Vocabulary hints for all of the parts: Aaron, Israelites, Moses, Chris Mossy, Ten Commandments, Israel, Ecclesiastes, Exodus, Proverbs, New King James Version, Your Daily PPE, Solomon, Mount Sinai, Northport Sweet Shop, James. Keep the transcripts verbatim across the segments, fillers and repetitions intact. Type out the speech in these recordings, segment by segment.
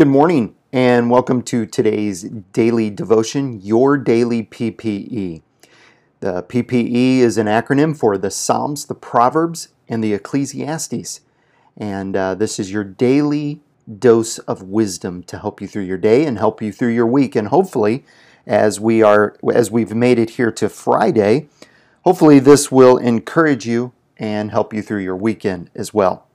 Good morning and welcome to today's daily devotion, Your Daily P P E. The P P E is an acronym for the Psalms, the Proverbs, and the Ecclesiastes. And uh, this is your daily dose of wisdom to help you through your day and help you through your week. And hopefully, as, we are, as we've made it here to Friday, hopefully this will encourage you and help you through your weekend as well.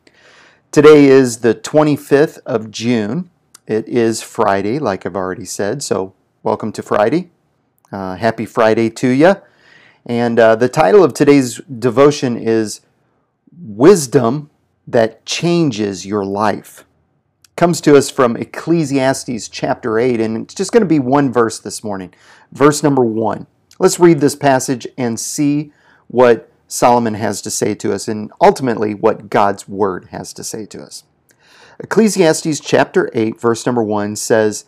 Today is the twenty-fifth of June. It is Friday, like I've already said, so welcome to Friday. Uh, happy Friday to you. And uh, the title of today's devotion is Wisdom That Changes Your Life. Comes to us from Ecclesiastes chapter eight, and it's just going to be one verse this morning. Verse number one. Let's read this passage and see what Solomon has to say to us, and ultimately what God's Word has to say to us. Ecclesiastes chapter eight, verse number one says,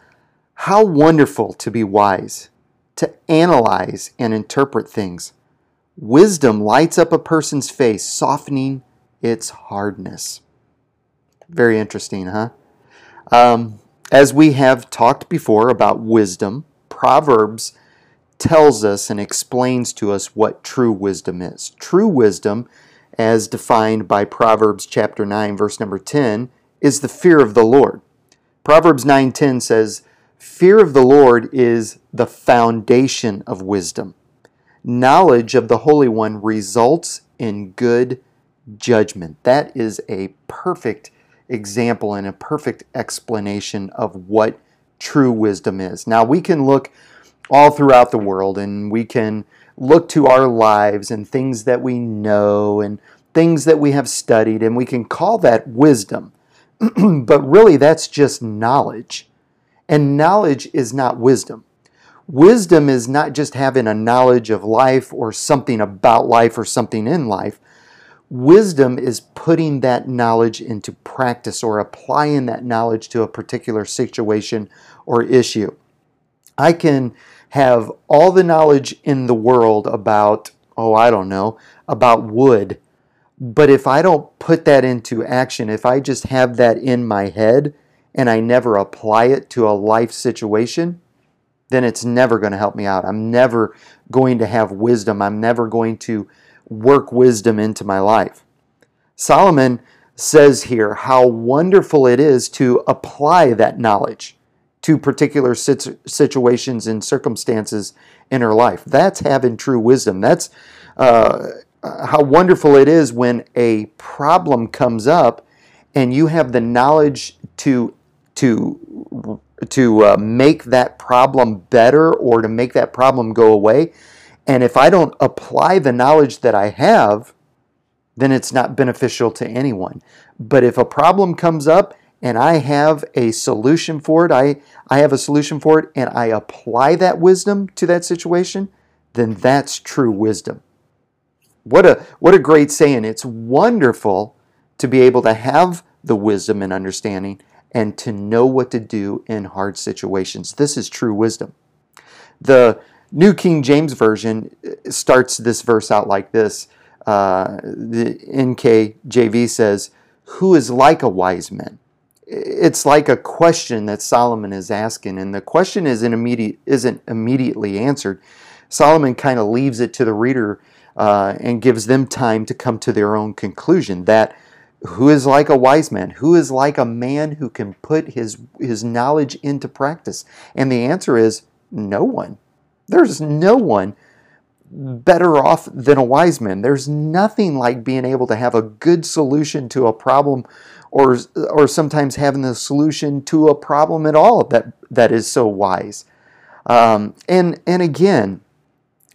"How wonderful to be wise, to analyze and interpret things. Wisdom lights up a person's face, softening its hardness." Very interesting, huh? Um, as we have talked before about wisdom, Proverbs tells us and explains to us what true wisdom is. True wisdom, as defined by Proverbs chapter nine, verse number ten, is the fear of the Lord. Proverbs nine ten says, "Fear of the Lord is the foundation of wisdom. Knowledge of the Holy One results in good judgment." That is a perfect example and a perfect explanation of what true wisdom is. Now, we can look all throughout the world, and we can look to our lives and things that we know and things that we have studied, and we can call that wisdom. But really, that's just knowledge. And knowledge is not wisdom. Wisdom is not just having a knowledge of life or something about life or something in life. Wisdom is putting that knowledge into practice or applying that knowledge to a particular situation or issue. I can have all the knowledge in the world about, oh, I don't know, about wood. But if I don't put that into action, if I just have that in my head and I never apply it to a life situation, then it's never going to help me out. I'm never going to have wisdom. I'm never going to work wisdom into my life. Solomon says here how wonderful it is to apply that knowledge to particular situations and circumstances in her life. That's having true wisdom. That's uh, how wonderful it is when a problem comes up and you have the knowledge to to to uh, make that problem better or to make that problem go away. And if I don't apply the knowledge that I have, then it's not beneficial to anyone. But if a problem comes up and I have a solution for it, I, I have a solution for it, and I apply that wisdom to that situation, then that's true wisdom. What a, what a great saying. It's wonderful to be able to have the wisdom and understanding and to know what to do in hard situations. This is true wisdom. The New King James Version starts this verse out like this. Uh, the N K J V says, "Who is like a wise man?" It's like a question that Solomon is asking, and the question isn't, immediate, isn't immediately answered. Solomon kind of leaves it to the reader uh, and gives them time to come to their own conclusion, that who is like a wise man? Who is like a man who can put his, his knowledge into practice? And the answer is no one. There's no one better off than a wise man. There's nothing like being able to have a good solution to a problem, or or sometimes having the solution to a problem at all that, that is so wise. Um, and, and again,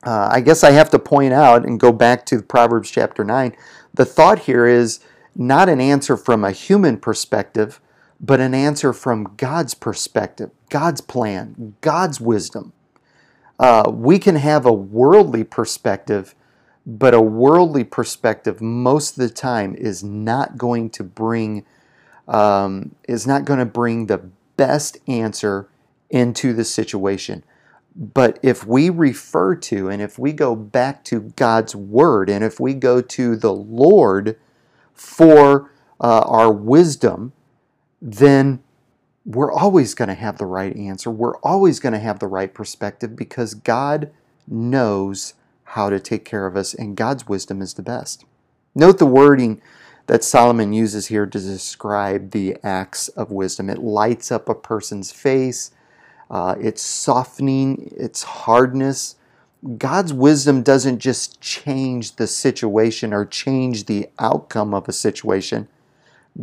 uh, I guess I have to point out and go back to Proverbs chapter nine, the thought here is not an answer from a human perspective, but an answer from God's perspective, God's plan, God's wisdom. Uh, we can have a worldly perspective, but a worldly perspective most of the time is not going to bring um, is not going to bring the best answer into the situation. But if we refer to and if we go back to God's Word and if we go to the Lord for uh, our wisdom, then we're always going to have the right answer. We're always going to have the right perspective because God knows how to take care of us, and God's wisdom is the best. Note the wording that Solomon uses here to describe the acts of wisdom. It lights up a person's face. Uh, it's softening, it's hardness. God's wisdom doesn't just change the situation or change the outcome of a situation.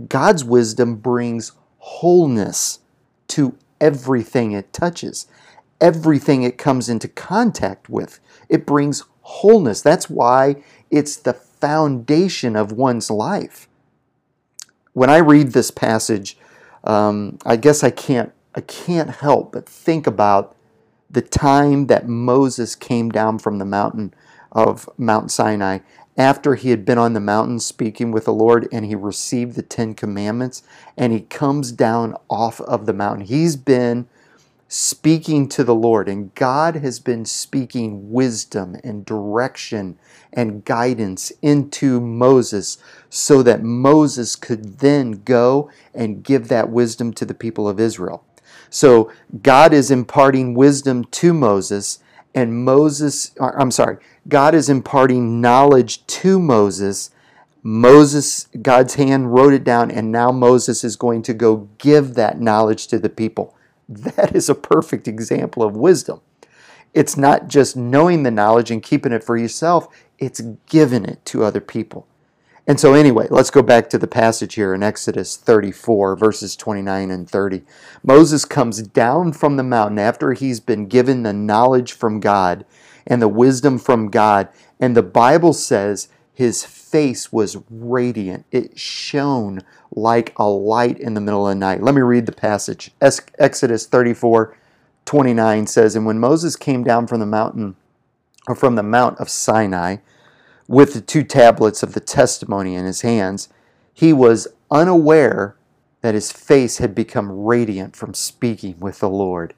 God's wisdom brings wholeness to everything it touches, everything it comes into contact with. It brings wholeness. That's why it's the foundation of one's life. When I read this passage, um, I guess I can't I can't help but think about the time that Moses came down from the mountain of Mount Sinai after he had been on the mountain speaking with the Lord, and he received the Ten Commandments, and he comes down off of the mountain. He's been speaking to the Lord, and God has been speaking wisdom and direction and guidance into Moses so that Moses could then go and give that wisdom to the people of Israel. So God is imparting wisdom to Moses, and Moses, or I'm sorry, God is imparting knowledge to Moses. Moses, God's hand wrote it down, and now Moses is going to go give that knowledge to the people. That is a perfect example of wisdom. It's not just knowing the knowledge and keeping it for yourself, it's giving it to other people. And so anyway, let's go back to the passage here in Exodus thirty-four, verses twenty-nine and thirty. Moses comes down from the mountain after he's been given the knowledge from God and the wisdom from God. And the Bible says his face was radiant. It shone like a light in the middle of the night. Let me read the passage. Exodus thirty-four, twenty-nine says, "And when Moses came down from the mountain, or from the Mount of Sinai, with the two tablets of the testimony in his hands, he was unaware that his face had become radiant from speaking with the Lord."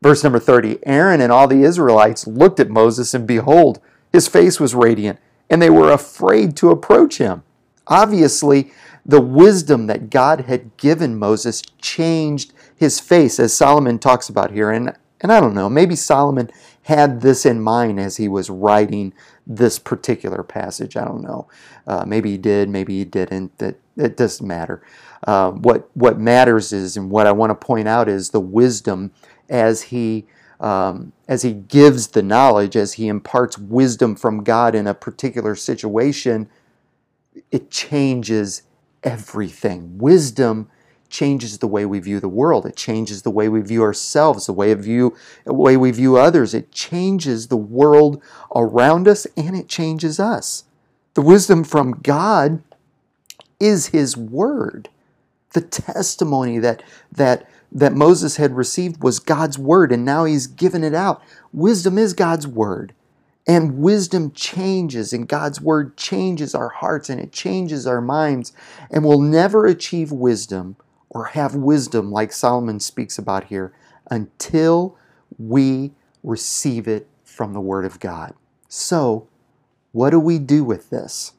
Verse number thirty, "Aaron and all the Israelites looked at Moses, and behold, his face was radiant, and they were afraid to approach him." Obviously, the wisdom that God had given Moses changed his face, as Solomon talks about here. And And I don't know, maybe Solomon had this in mind as he was writing this particular passage. I don't know. Uh, maybe he did, maybe he didn't. It, it doesn't matter. Uh, what, what matters is, and what I want to point out is the wisdom as he, um, as he gives the knowledge, as he imparts wisdom from God in a particular situation, it changes everything. Wisdom changes the way we view the world. It changes the way we view ourselves, the way, of view, the way we view others. It changes the world around us, and it changes us. The wisdom from God is His Word. The testimony that, that, that Moses had received was God's Word, and now he's given it out. Wisdom is God's Word, and wisdom changes, and God's Word changes our hearts, and it changes our minds, and we'll never achieve wisdom or have wisdom like Solomon speaks about here until we receive it from the Word of God. So, what do we do with this?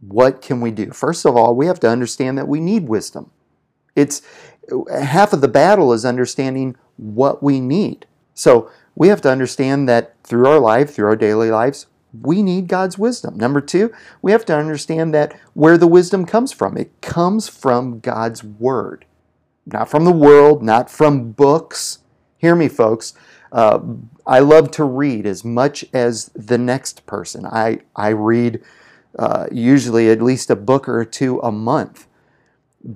What can we do? First of all, we have to understand that we need wisdom. It's half of the battle is understanding what we need. So, we have to understand that through our life, through our daily lives, we need God's wisdom. Number two, we have to understand that where the wisdom comes from. It comes from God's Word. Not from the world, not from books. Hear me, folks. Uh, I love to read as much as the next person. I, I read uh, usually at least a book or two a month.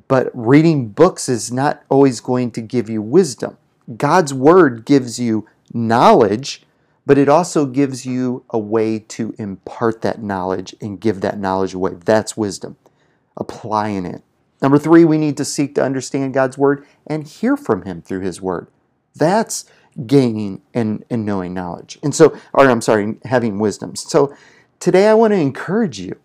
But reading books is not always going to give you wisdom. God's Word gives you knowledge, but it also gives you a way to impart that knowledge and give that knowledge away. That's wisdom, applying it. Number three, we need to seek to understand God's Word and hear from Him through His Word. That's gaining and, and knowing knowledge. And so, or I'm sorry, having wisdom. So today I want to encourage you.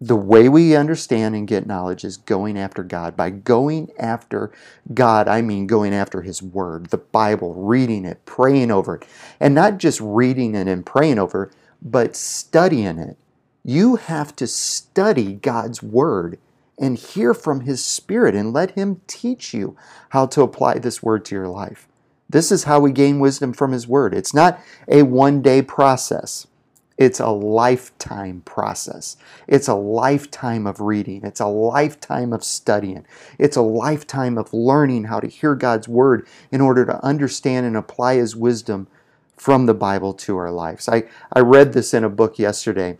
The way we understand and get knowledge is going after God. By going after God, I mean going after His Word, the Bible, reading it, praying over it. And not just reading it and praying over it, but studying it. You have to study God's Word and hear from His Spirit, and let Him teach you how to apply this Word to your life. This is how we gain wisdom from His Word. It's not a one-day process. It's a lifetime process. It's a lifetime of reading. It's a lifetime of studying. It's a lifetime of learning how to hear God's Word in order to understand and apply His wisdom from the Bible to our lives. I, I read this in a book yesterday.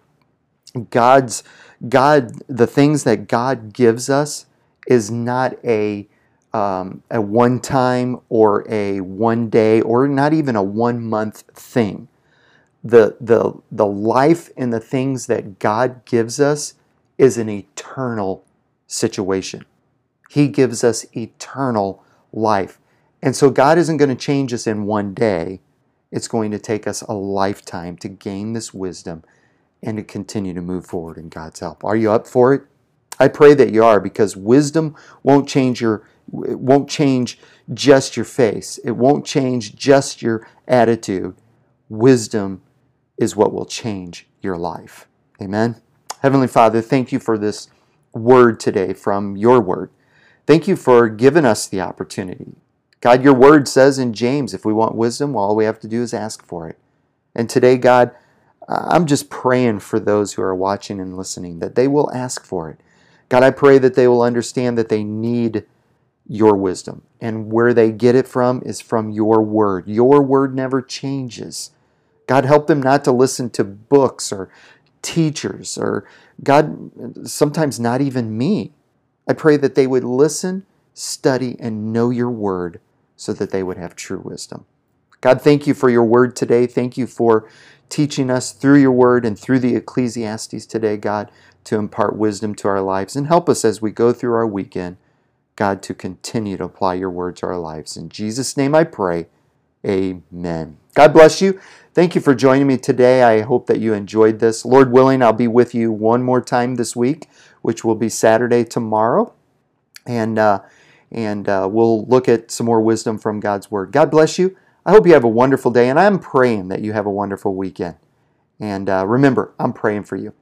God's, God, the things that God gives us is not a um, a one-time or a one-day or not even a one-month thing. The, the, the life and the things that God gives us is an eternal situation. He gives us eternal life. And so God isn't going to change us in one day. It's going to take us a lifetime to gain this wisdom and to continue to move forward in God's help. Are you up for it? I pray that you are, because wisdom won't change your it won't change just your face. It won't change just your attitude. Wisdom is what will change your life. Amen. Heavenly Father, thank you for this word today from your word. Thank you for giving us the opportunity. God, your word says in James, if we want wisdom, well, all we have to do is ask for it. And today, God, I'm just praying for those who are watching and listening that they will ask for it. God, I pray that they will understand that they need your wisdom. And where they get it from is from your word. Your word never changes. God, help them not to listen to books or teachers or, God, sometimes not even me. I pray that they would listen, study, and know your word so that they would have true wisdom. God, thank you for your word today. Thank you for teaching us through your word and through the Ecclesiastes today, God, to impart wisdom to our lives and help us as we go through our weekend, God, to continue to apply your word to our lives. In Jesus' name I pray, amen. God bless you. Thank you for joining me today. I hope that you enjoyed this. Lord willing, I'll be with you one more time this week, which will be Saturday tomorrow. And, uh, and uh, we'll look at some more wisdom from God's Word. God bless you. I hope you have a wonderful day, and I'm praying that you have a wonderful weekend. And uh, remember, I'm praying for you.